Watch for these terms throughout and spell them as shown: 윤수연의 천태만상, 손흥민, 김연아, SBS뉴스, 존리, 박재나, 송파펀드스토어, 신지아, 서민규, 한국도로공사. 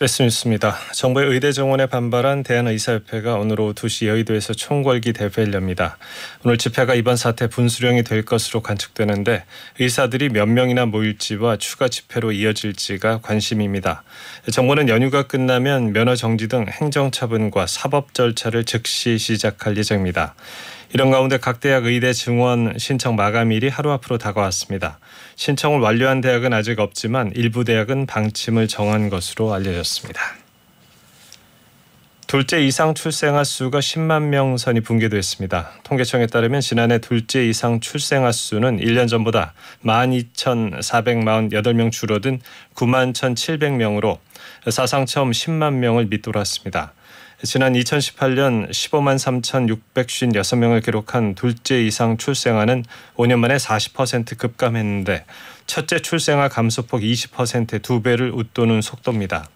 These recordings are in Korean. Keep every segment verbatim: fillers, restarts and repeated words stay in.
에스비에스뉴스입니다. 정부의 의대 정원에 반발한 대한의사협회가 오늘 오후 두 시 여의도에서 총궐기 대회를 엽니다. 오늘 집회가 이번 사태 분수령이 될 것으로 관측되는데 의사들이 몇 명이나 모일지와 추가 집회로 이어질지가 관심입니다. 정부는 연휴가 끝나면 면허 정지 등 행정 처분과 사법 절차를 즉시 시작할 예정입니다. 이런 가운데 각 대학 의대 증원 신청 마감일이 하루 앞으로 다가왔습니다. 신청을 완료한 대학은 아직 없지만 일부 대학은 방침을 정한 것으로 알려졌습니다. 둘째 이상 출생아 수가 십만 명 선이 붕괴됐습니다. 통계청에 따르면 지난해 둘째 이상 출생아 수는 일 년 전보다 만 이천사백사십팔 명 줄어든 구만 천칠백 명으로 사상 처음 십만 명을 밑돌았습니다. 지난 이천십팔 년 십오만 삼천육백오십육 명을 기록한 둘째 이상 출생아는 오 년 만에 사십 퍼센트 급감했는데 첫째 출생아 감소폭 이십 퍼센트의 두 배를 웃도는 속도입니다.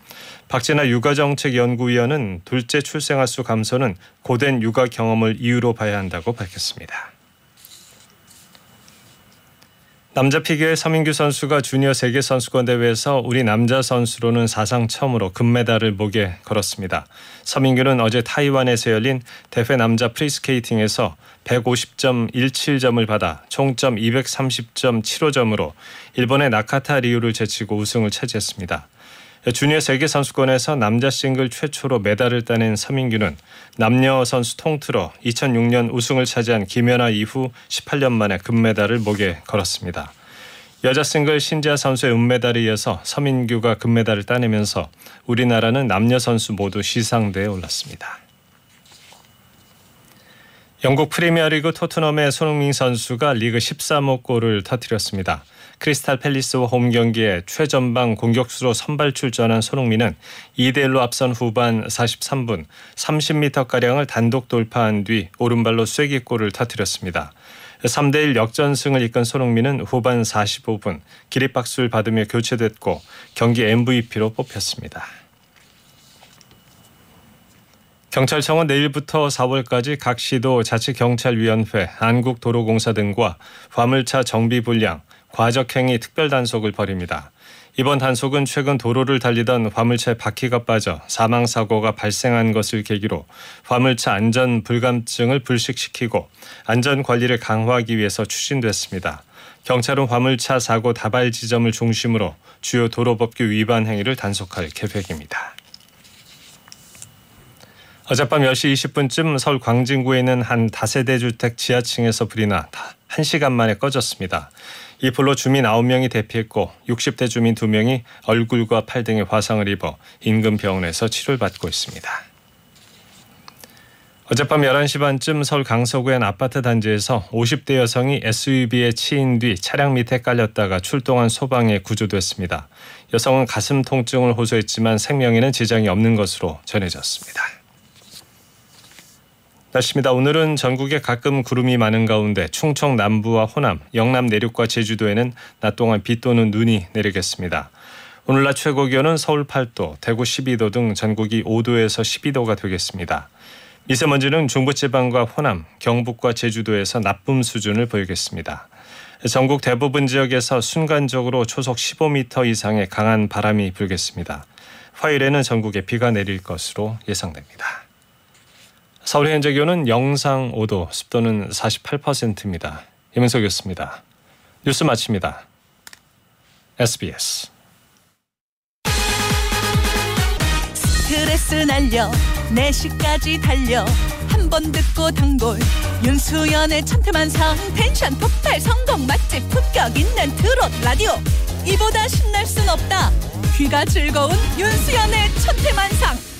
박재나 육아정책연구위원은 둘째 출생아 수 감소는 고된 육아 경험을 이유로 봐야 한다고 밝혔습니다. 남자 피겨의 서민규 선수가 주니어 세계선수권대회에서 우리 남자 선수로는 사상 처음으로 금메달을 목에 걸었습니다. 서민규는 어제 타이완에서 열린 대회 남자 프리스케이팅에서 백오십 점 일칠 점을 받아 총점 이백삼십 점 칠오 점으로 일본의 나카타 리우를 제치고 우승을 차지했습니다. 주니어 세계선수권에서 남자 싱글 최초로 메달을 따낸 서민규는 남녀 선수 통틀어 이천육 년 우승을 차지한 김연아 이후 십팔 년 만에 금메달을 목에 걸었습니다. 여자 싱글 신지아 선수의 은메달에 이어서 서민규가 금메달을 따내면서 우리나라는 남녀 선수 모두 시상대에 올랐습니다. 영국 프리미어리그 토트넘의 손흥민 선수가 리그 십삼 호 골을 터뜨렸습니다. 크리스탈 팰리스와 홈경기에 최전방 공격수로 선발 출전한 손흥민은 이 대 일로 앞선 후반 사십삼 분 삼십 미터가량을 단독 돌파한 뒤 오른발로 쐐기골을 터뜨렸습니다. 삼 대 일 역전승을 이끈 손흥민은 후반 사십오 분 기립박수를 받으며 교체됐고 경기 엠브이피로 뽑혔습니다. 경찰청은 내일부터 사월까지 각 시도 자치경찰위원회, 한국도로공사 등과 화물차 정비불량, 과적행위 특별단속을 벌입니다. 이번 단속은 최근 도로를 달리던 화물차의 바퀴가 빠져 사망사고가 발생한 것을 계기로 화물차 안전불감증을 불식시키고 안전관리를 강화하기 위해서 추진됐습니다. 경찰은 화물차 사고 다발 지점을 중심으로 주요 도로법규 위반 행위를 단속할 계획입니다. 어젯밤 열 시 이십 분쯤 서울 광진구에 있는 한 다세대 주택 지하층에서 불이 나 한 시간 만에 꺼졌습니다. 이 불로 주민 아홉 명이 대피했고 육십 대 주민 두 명이 얼굴과 팔 등에 화상을 입어 인근 병원에서 치료를 받고 있습니다. 어젯밤 열한 시 반쯤 서울 강서구의 한 아파트 단지에서 오십 대 여성이 에스유브이에 치인 뒤 차량 밑에 깔렸다가 출동한 소방에 구조됐습니다. 여성은 가슴 통증을 호소했지만 생명에는 지장이 없는 것으로 전해졌습니다. 날씨입니다. 오늘은 전국에 가끔 구름이 많은 가운데 충청 남부와 호남, 영남 내륙과 제주도에는 낮 동안 비 또는 눈이 내리겠습니다. 오늘 낮 최고 기온은 서울 팔 도, 대구 십이 도 등 전국이 오 도에서 십이 도가 되겠습니다. 미세먼지는 중부지방과 호남, 경북과 제주도에서 나쁨 수준을 보이겠습니다. 전국 대부분 지역에서 순간적으로 초속 십오 미터 이상의 강한 바람이 불겠습니다. 화요일에는 전국에 비가 내릴 것으로 예상됩니다. 서울 현재 기온은 영상 오 도, 습도는 사십팔 퍼센트입니다. 이민석이었습니다. 뉴스 마칩니다. 에스비에스. 스트레스 날려 네 시까지 달려 한 번 듣고 단골 윤수연의 천태만상 텐션 폭발 성공 맛집 품격 있는 트롯 라디오 이보다 신날 순 없다. 귀가 즐거운 윤수연의 천태만상.